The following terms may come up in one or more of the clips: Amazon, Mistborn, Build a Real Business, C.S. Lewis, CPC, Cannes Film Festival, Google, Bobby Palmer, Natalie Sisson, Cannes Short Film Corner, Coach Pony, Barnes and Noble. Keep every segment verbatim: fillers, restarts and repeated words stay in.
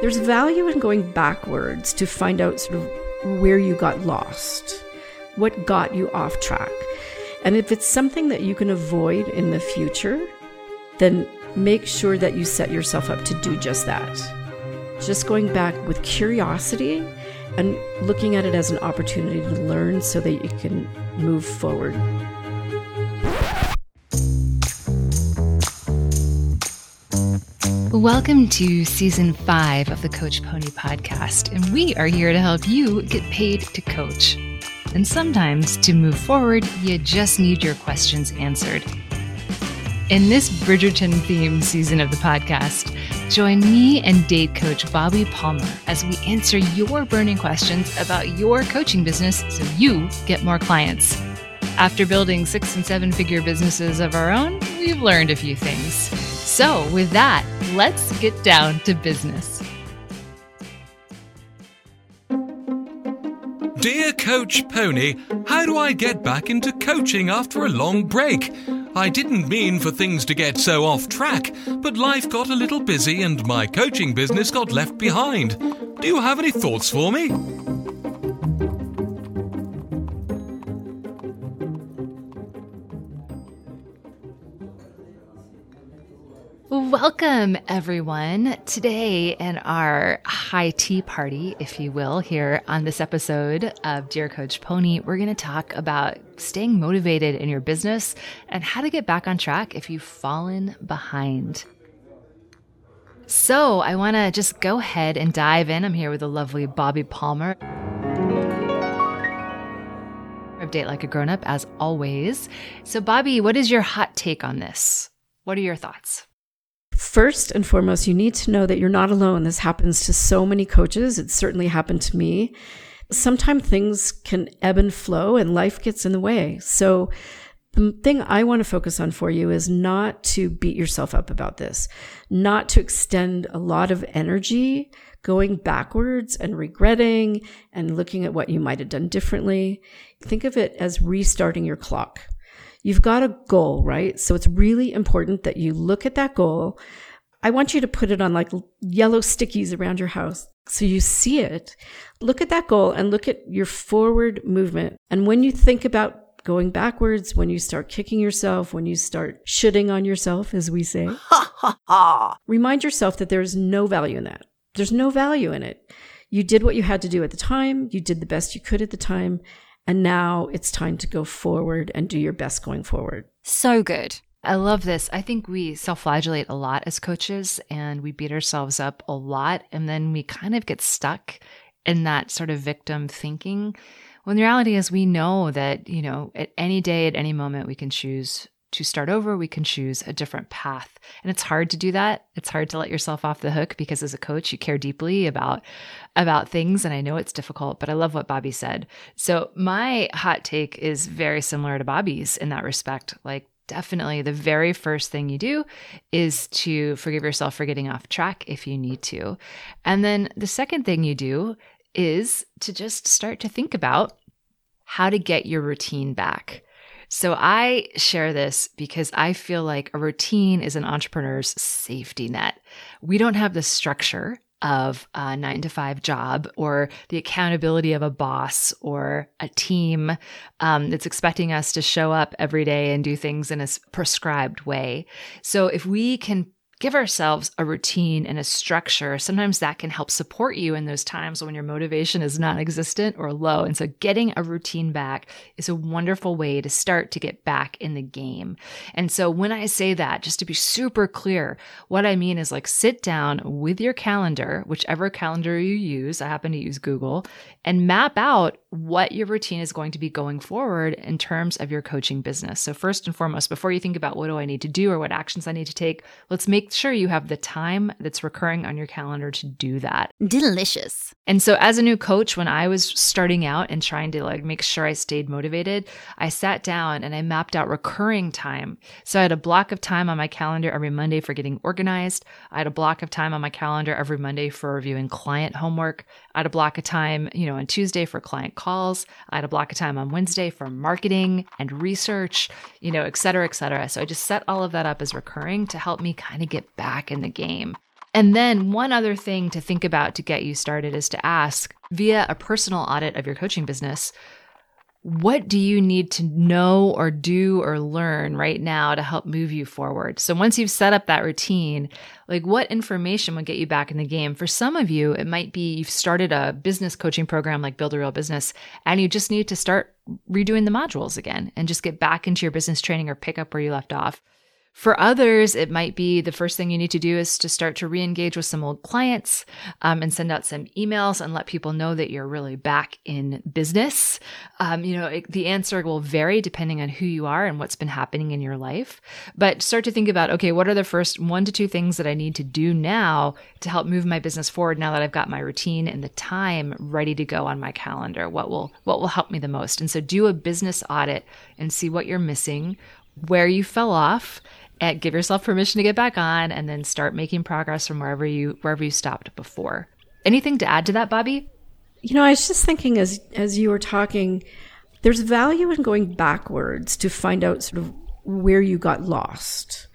There's value in going backwards to find out sort of where you got lost, what got you off track. And if it's something that you can avoid in the future, then make sure that you set yourself up to do just that. Just going back with curiosity and looking at it as an opportunity to learn so that you can move forward. Welcome to season five of the Coach Pony podcast, and we are here to help you get paid to coach. And sometimes to move forward, you just need your questions answered. In this Bridgerton-themed season of the podcast, join me and date coach Bobby Palmer as we answer your burning questions about your coaching business so you get more clients. After building six and seven figure businesses of our own, we've learned a few things. So with that, let's get down to business. Dear Coach Pony, how do I get back into coaching after a long break? I didn't mean for things to get so off track, but life got a little busy and my coaching business got left behind. Do you have any thoughts for me? Welcome, everyone. Today in our high tea party, if you will, here on this episode of Dear Coach Pony, we're going to talk about staying motivated in your business and how to get back on track if you've fallen behind. So I want to just go ahead and dive in. I'm here with the lovely Bobby Palmer of Date Like a Grown-Up, as always. So Bobby, what is your hot take on this? What are your thoughts? First and foremost, you need to know that you're not alone. This happens to so many coaches. It certainly happened to me. Sometimes things can ebb and flow and life gets in the way. So the thing I want to focus on for you is not to beat yourself up about this, not to extend a lot of energy going backwards and regretting and looking at what you might have done differently. Think of it as restarting your clock. You've got a goal, right? So it's really important that you look at that goal. I want you to put it on like yellow stickies around your house so you see it. Look at that goal and look at your forward movement. And when you think about going backwards, when you start kicking yourself, when you start shitting on yourself, as we say, ha, ha, ha, remind yourself that there is no value in that. There's no value in it. You did what you had to do at the time. You did the best you could at the time. And now it's time to go forward and do your best going forward. So good. I love this. I think we self-flagellate a lot as coaches and we beat ourselves up a lot. And then we kind of get stuck in that sort of victim thinking. When the reality is we know that, you know, at any day, at any moment, we can choose to start over. We can choose a different path. And it's hard to do that. It's hard to let yourself off the hook because as a coach, you care deeply about, about things. And I know it's difficult, but I love what Bobby said. So my hot take is very similar to Bobby's in that respect. Like definitely the very first thing you do is to forgive yourself for getting off track if you need to. And then the second thing you do is to just start to think about how to get your routine back. So I share this because I feel like a routine is an entrepreneur's safety net. We don't have the structure of a nine to five job or the accountability of a boss or a team um, that's expecting us to show up every day and do things in a prescribed way. So if we can give ourselves a routine and a structure, sometimes that can help support you in those times when your motivation is non-existent or low. And so getting a routine back is a wonderful way to start to get back in the game. And so when I say that, just to be super clear, what I mean is like sit down with your calendar, whichever calendar you use, I happen to use Google, and map out what your routine is going to be going forward in terms of your coaching business. So first and foremost, before you think about what do I need to do or what actions I need to take, let's make sure you have the time that's recurring on your calendar to do that. Delicious. And so as a new coach, when I was starting out and trying to like make sure I stayed motivated, I sat down and I mapped out recurring time. So I had a block of time on my calendar every Monday for getting organized. I had a block of time on my calendar every Monday for reviewing client homework. I had a block of time, you know, on Tuesday for client calls. I had a block of time on Wednesday for marketing and research, you know, et cetera, et cetera. So I just set all of that up as recurring to help me kind of get back in the game. And then one other thing to think about to get you started is to ask, via a personal audit of your coaching business, what do you need to know or do or learn right now to help move you forward? So once you've set up that routine, like what information would get you back in the game? For some of you, it might be you've started a business coaching program like Build a Real Business, and you just need to start redoing the modules again and just get back into your business training or pick up where you left off. For others, it might be the first thing you need to do is to start to re-engage with some old clients um, and send out some emails and let people know that you're really back in business. Um, you know, it, the answer will vary depending on who you are and what's been happening in your life. But start to think about, okay, what are the first one to two things that I need to do now to help move my business forward now that I've got my routine and the time ready to go on my calendar? What will what will help me the most? And so do a business audit and see what you're missing, where you fell off, and give yourself permission to get back on, and then start making progress from wherever you wherever you stopped before. Anything to add to that, Bobby? You know, I was just thinking as as you were talking, there's value in going backwards to find out sort of where you got lost,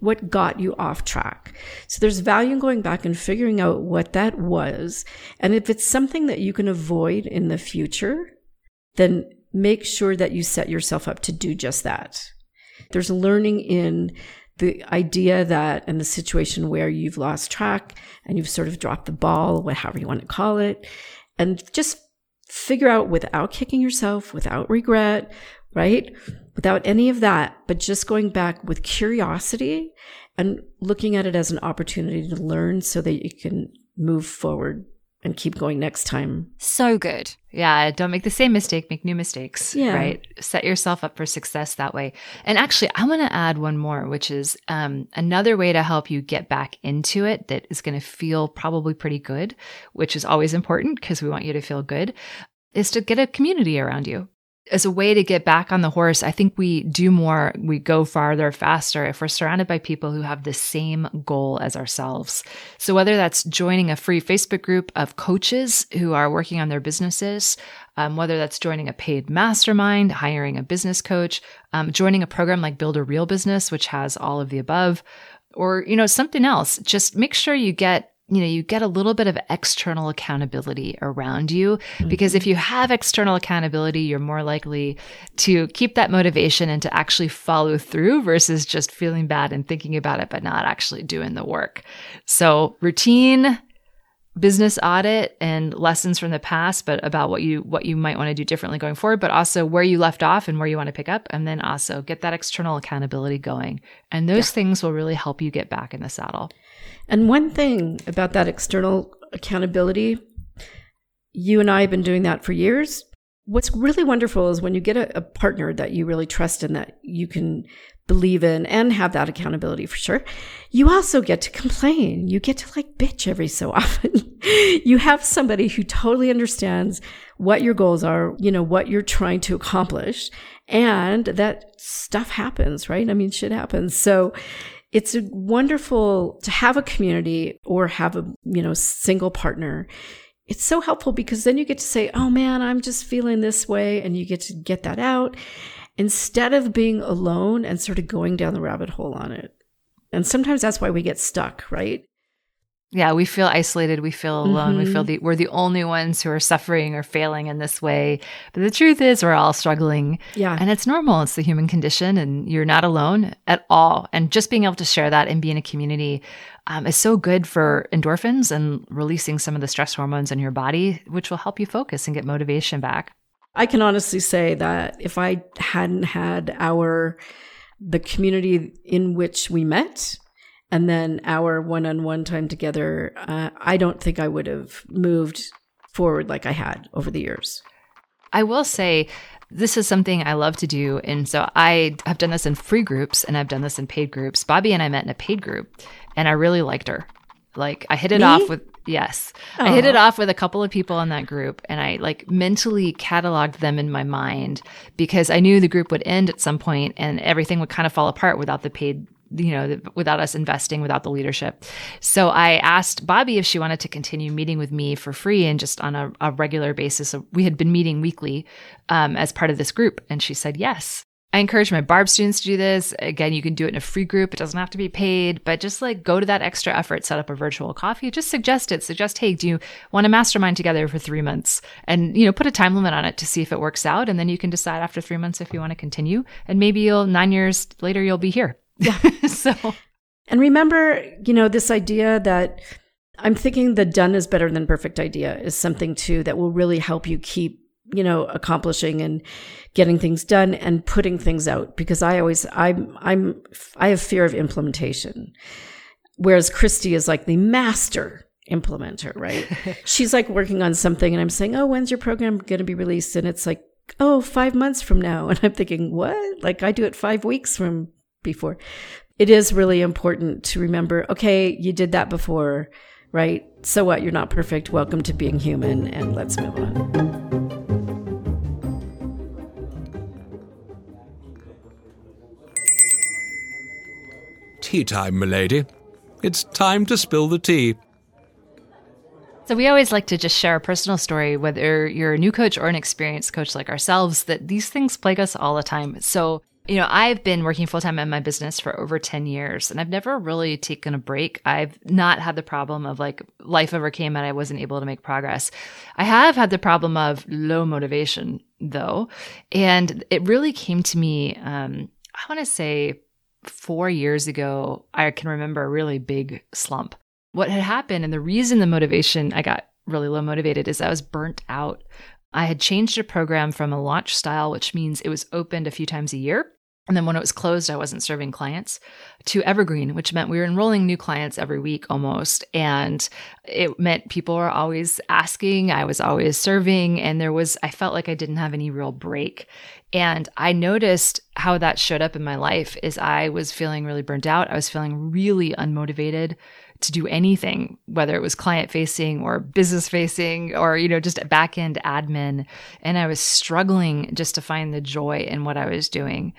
what got you off track. So there's value in going back and figuring out what that was. And if it's something that you can avoid in the future, then make sure that you set yourself up to do just that. There's learning in the idea that, and the situation where you've lost track and you've sort of dropped the ball, whatever you want to call it, and just figure out without kicking yourself, without regret, right? Without any of that, but just going back with curiosity and looking at it as an opportunity to learn so that you can move forward and keep going next time. So good. Yeah, don't make the same mistake, make new mistakes, yeah. Right? Set yourself up for success that way. And actually, I want to add one more, which is um, another way to help you get back into it that is going to feel probably pretty good, which is always important because we want you to feel good, is to get a community around you. As a way to get back on the horse, I think we do more, we go farther, faster if we're surrounded by people who have the same goal as ourselves. So whether that's joining a free Facebook group of coaches who are working on their businesses, um, whether that's joining a paid mastermind, hiring a business coach, um, joining a program like Build a Real Business, which has all of the above, or, you know, something else, just make sure you get you know, you get a little bit of external accountability around you, because mm-hmm. if you have external accountability, you're more likely to keep that motivation and to actually follow through versus just feeling bad and thinking about it, but not actually doing the work. So routine, business audit, and lessons from the past, but about what you, what you might want to do differently going forward, but also where you left off and where you want to pick up. And then also get that external accountability going. And those yeah. things will really help you get back in the saddle. And one thing about that external accountability, you and I have been doing that for years. What's really wonderful is when you get a, a partner that you really trust and that you can believe in and have that accountability for sure, you also get to complain. You get to like bitch every so often. You have somebody who totally understands what your goals are, you know, what you're trying to accomplish, and that stuff happens, right? I mean, shit happens. So it's wonderful to have a community or have a, you know, single partner. It's so helpful because then you get to say, oh man, I'm just feeling this way. And you get to get that out instead of being alone and sort of going down the rabbit hole on it. And sometimes that's why we get stuck, right? Yeah, we feel isolated. We feel alone. Mm-hmm. We feel the, we're the only ones who are suffering or failing in this way. But the truth is we're all struggling. Yeah. And it's normal. It's the human condition, and you're not alone at all. And just being able to share that and be in a community um, is so good for endorphins and releasing some of the stress hormones in your body, which will help you focus and get motivation back. I can honestly say that if I hadn't had our, the community in which we met, and then our one-on-one time together, uh, I don't think I would have moved forward like I had over the years. I will say this is something I love to do. And so I have done this in free groups and I've done this in paid groups. Bobby and I met in a paid group and I really liked her. Like I hit it Me? off with... Yes. Aww. I hit it off with a couple of people in that group, and I like mentally cataloged them in my mind because I knew the group would end at some point and everything would kind of fall apart without the paid, you know, the, without us investing, without the leadership. So I asked Bobby if she wanted to continue meeting with me for free and just on a, a regular basis. We had been meeting weekly um, as part of this group, and she said yes. I encourage my B A R B students to do this. Again, you can do it in a free group. It doesn't have to be paid, but just like go to that extra effort, set up a virtual coffee, just suggest it. Suggest, hey, do you want to mastermind together for three months? And, you know, put a time limit on it to see if it works out. And then you can decide after three months if you want to continue. And maybe you'll nine years later, you'll be here. Yeah. So. And remember, you know, this idea that I'm thinking the done is better than perfect idea is something too that will really help you keep, you know, accomplishing and getting things done and putting things out. Because I always, I'm, I'm, I have fear of implementation. Whereas Christy is like the master implementer, right? She's like working on something and I'm saying, oh, when's your program going to be released? And it's like, oh, five months from now. And I'm thinking, what? Like I do it five weeks from before. It is really important to remember, okay, you did that before, right? So what? You're not perfect. Welcome to being human, and let's move on. Tea time, milady. It's time to spill the tea. So we always like to just share a personal story, whether you're a new coach or an experienced coach like ourselves, that these things plague us all the time. So, you know, I've been working full-time in my business for over ten years, and I've never really taken a break. I've not had the problem of like life overcame and I wasn't able to make progress. I have had the problem of low motivation, though. And it really came to me, um, I want to say, Four years ago, I can remember a really big slump. What had happened, and the reason the motivation I got really low motivated is I was burnt out. I had changed a program from a launch style, which means it was opened a few times a year. And then when it was closed, I wasn't serving clients, to evergreen, which meant we were enrolling new clients every week almost. And it meant people were always asking, I was always serving, and there was, I felt like I didn't have any real break. And I noticed how that showed up in my life is I was feeling really burnt out. I was feeling really unmotivated to do anything, whether it was client facing or business facing or, you know, just back end admin. And I was struggling just to find the joy in what I was doing.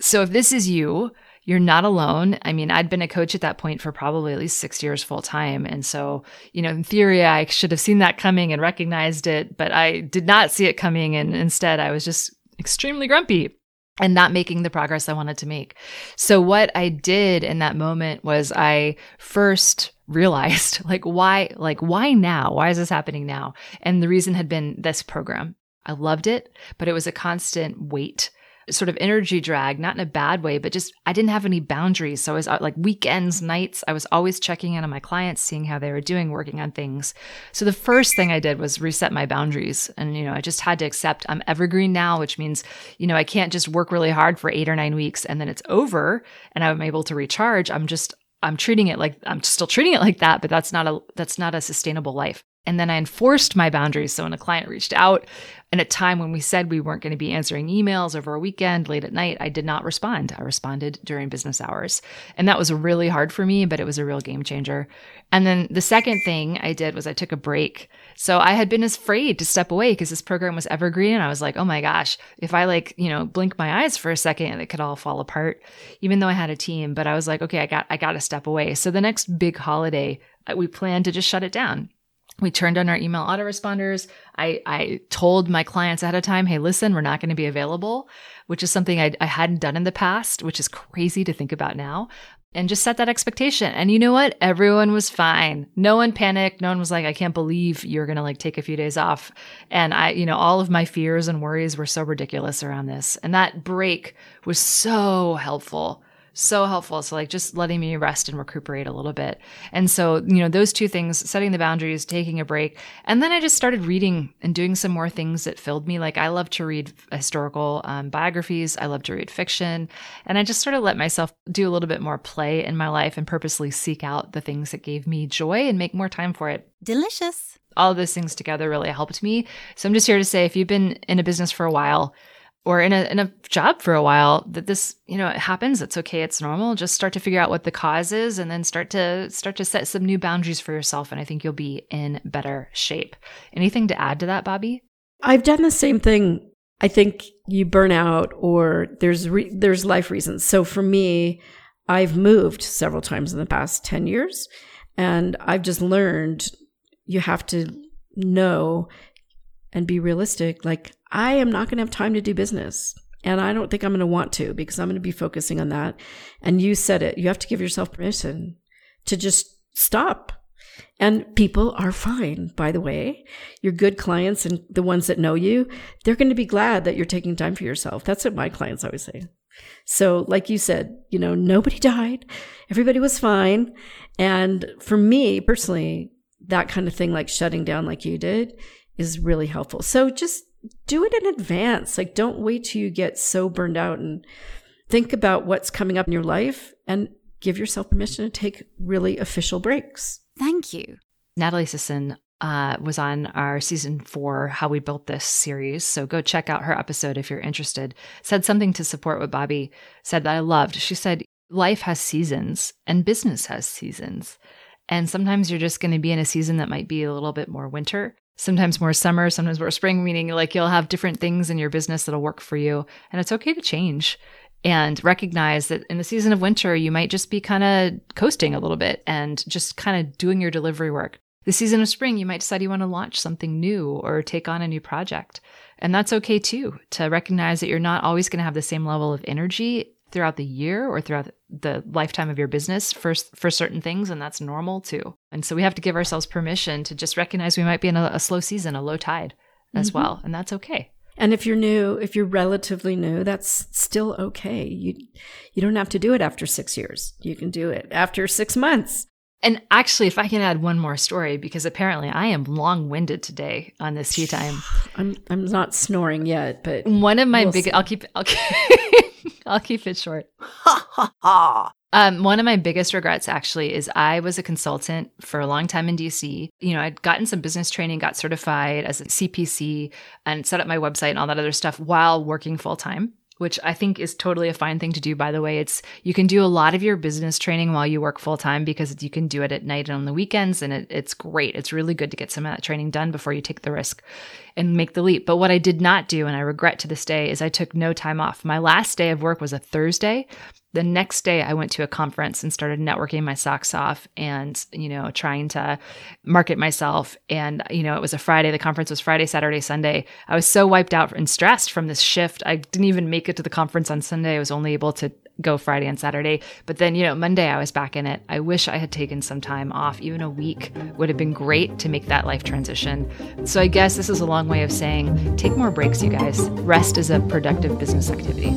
So if this is you, you're not alone. I mean, I'd been a coach at that point for probably at least six years full time. And so, you know, in theory, I should have seen that coming and recognized it, but I did not see it coming. And instead, I was just extremely grumpy and not making the progress I wanted to make. So what I did in that moment was I first realized like, why, like, why now? Why is this happening now? And the reason had been this program. I loved it, but it was a constant weight, sort of energy drag, not in a bad way, but just I didn't have any boundaries. So I was out like weekends, nights, I was always checking in on my clients, seeing how they were doing, working on things. So the first thing I did was reset my boundaries. And, you know, I just had to accept I'm evergreen now, which means, you know, I can't just work really hard for eight or nine weeks and then it's over and I'm able to recharge. I'm just, I'm treating it like, I'm still treating it like that, but that's not a, that's not a sustainable life. And then I enforced my boundaries. So when a client reached out and at a time when we said we weren't going to be answering emails over a weekend, late at night, I did not respond. I responded during business hours. And that was really hard for me, but it was a real game changer. And then the second thing I did was I took a break. So I had been afraid to step away because this program was evergreen. And I was like, oh my gosh, if I like, you know, blink my eyes for a second, it could all fall apart, even though I had a team. But I was like, okay, I got, I got to step away. So the next big holiday, we planned to just shut it down. We turned on our email autoresponders. I, I told my clients ahead of time, hey, listen, we're not going to be available, which is something I, I hadn't done in the past, which is crazy to think about now. And just set that expectation. And you know what? Everyone was fine. No one panicked. No one was like, I can't believe you're going to like take a few days off. And I, you know, all of my fears and worries were so ridiculous around this. And that break was so helpful. So helpful. So like just letting me rest and recuperate a little bit. And so, you know, those two things, setting the boundaries, taking a break. And then I just started reading and doing some more things that filled me. Like I love to read historical um, biographies. I love to read fiction. And I just sort of let myself do a little bit more play in my life and purposely seek out the things that gave me joy and make more time for it. Delicious. All of those things together really helped me. So I'm just here to say, if you've been in a business for a while, or in a in a job for a while, that this, you know, it happens. It's okay. It's normal. Just start to figure out what the cause is and then start to start to set some new boundaries for yourself. And I think you'll be in better shape. Anything to add to that, Bobby? I've done the same thing. I think you burn out or there's re- there's life reasons. So for me, I've moved several times in the past ten years. And I've just learned you have to know and be realistic, like, I am not going to have time to do business. And I don't think I'm going to want to, because I'm going to be focusing on that. And you said it, you have to give yourself permission to just stop. And people are fine, by the way. Your good clients and the ones that know you, they're going to be glad that you're taking time for yourself. That's what my clients always say. So like you said, you know, nobody died. Everybody was fine. And for me personally, that kind of thing, like shutting down like you did, is really helpful. So just do it in advance. Like, don't wait till you get so burned out, and think about what's coming up in your life and give yourself permission to take really official breaks. Thank you. Natalie Sisson uh, was on our season four, How We Built This series. So go check out her episode if you're interested. Said something to support what Bobby said that I loved. She said, life has seasons and business has seasons. And sometimes you're just going to be in a season that might be a little bit more winter, sometimes more summer, sometimes more spring, meaning like you'll have different things in your business that'll work for you. And it's okay to change. And recognize that in the season of winter, you might just be kind of coasting a little bit and just kind of doing your delivery work. The season of spring, you might decide you want to launch something new or take on a new project. And that's okay too, to recognize that you're not always going to have the same level of energy throughout the year or throughout the lifetime of your business for, for certain things. And that's normal too. And so we have to give ourselves permission to just recognize we might be in a, a slow season, a low tide as mm-hmm. well. And that's okay. And if you're new, if you're relatively new, that's still okay. You you don't have to do it after six years. You can do it after six months. And actually, if I can add one more story, because apparently I am long-winded today on this tea time. I'm I'm not snoring yet, but one of my we'll big see. I'll keep I'll keep, I'll keep it short. Ha ha ha. Um, one of my biggest regrets actually is I was a consultant for a long time in D C. You know, I'd gotten some business training, got certified as a C P C, and set up my website and all that other stuff while working full time, which I think is totally a fine thing to do. By the way, it's, you can do a lot of your business training while you work full time, because you can do it at night and on the weekends, and it, it's great. It's really good to get some of that training done before you take the risk and make the leap. But what I did not do, and I regret to this day, is I took no time off. My last day of work was a Thursday. The next day I went to a conference and started networking my socks off and, you know, trying to market myself. And, you know, it was a Friday. The conference was Friday, Saturday, Sunday. I was so wiped out and stressed from this shift. I didn't even make it to the conference on Sunday. I was only able to go Friday and Saturday. But then, you know, Monday I was back in it. I wish I had taken some time off. Even a week would have been great to make that life transition. So I guess this is a long way of saying, take more breaks, you guys. Rest is a productive business activity.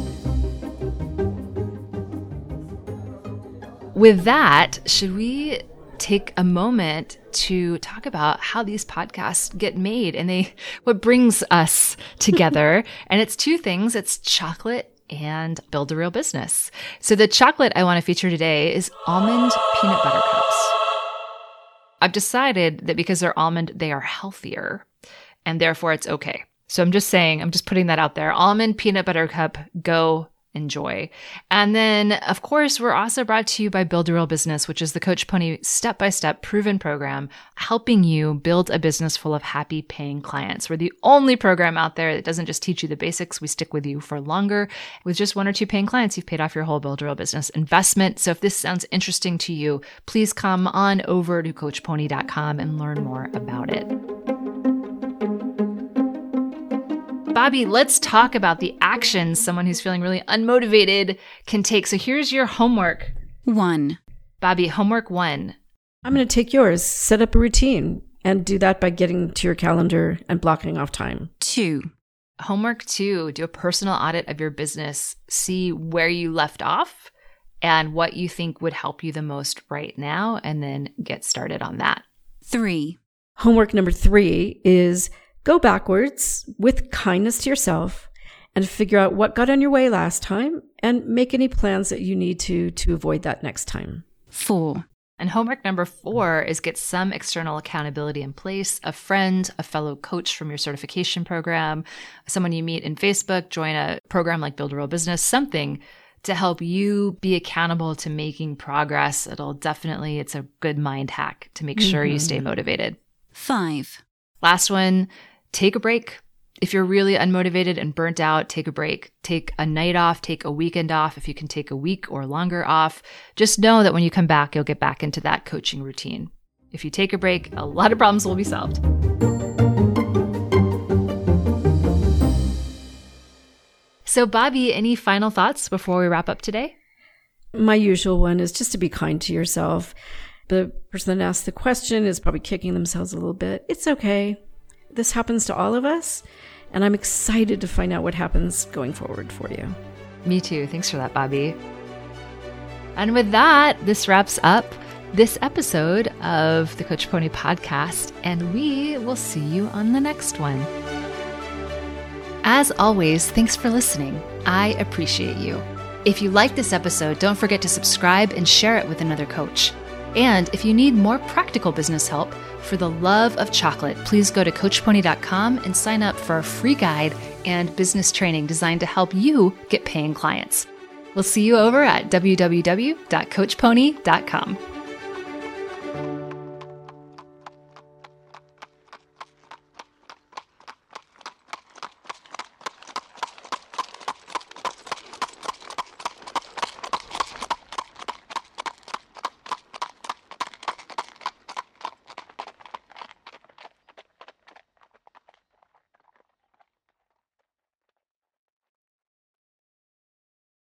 With that, should we take a moment to talk about how these podcasts get made and they what brings us together? And it's two things. It's chocolate and Build a Real Business. So the chocolate I want to feature today is almond peanut butter cups. I've decided that because they're almond, they are healthier, and therefore it's okay. So I'm just saying, I'm just putting that out there. Almond peanut butter cup, go enjoy. And then, of course, we're also brought to you by Build a Real Business, which is the Coach Pony step-by-step proven program helping you build a business full of happy paying clients. We're the only program out there that doesn't just teach you the basics. We stick with you for longer. With just one or two paying clients, you've paid off your whole Build a Real Business investment. So if this sounds interesting to you, please come on over to coach pony dot com and learn more about it. Bobby, let's talk about the actions someone who's feeling really unmotivated can take. So here's your homework. One. Bobby, homework one. I'm going to take yours. Set up a routine and do that by getting to your calendar and blocking off time. Two. Homework two. Do a personal audit of your business. See where you left off and what you think would help you the most right now, and then get started on that. Three. Homework number three is go backwards with kindness to yourself and figure out what got in your way last time and make any plans that you need to to avoid that next time. Four. And homework number four is get some external accountability in place. A friend, a fellow coach from your certification program, someone you meet in Facebook, join a program like Build a Real Business, something to help you be accountable to making progress. It'll definitely, it's a good mind hack to make sure mm-hmm. you stay motivated. Five. Last one. Take a break. If you're really unmotivated and burnt out, take a break. Take a night off. Take a weekend off. If you can take a week or longer off, just know that when you come back, you'll get back into that coaching routine. If you take a break, a lot of problems will be solved. So Bobby, any final thoughts before we wrap up today? My usual one is just to be kind to yourself. The person that asked the question is probably kicking themselves a little bit. It's okay. This happens to all of us. And I'm excited to find out what happens going forward for you. Me too. Thanks for that, Bobby. And with that, this wraps up this episode of the Coach Pony podcast, and we will see you on the next one. As always, thanks for listening. I appreciate you. If you like this episode, don't forget to subscribe and share it with another coach. And if you need more practical business help, for the love of chocolate, please go to coach pony dot com and sign up for a free guide and business training designed to help you get paying clients. We'll see you over at w w w dot coach pony dot com.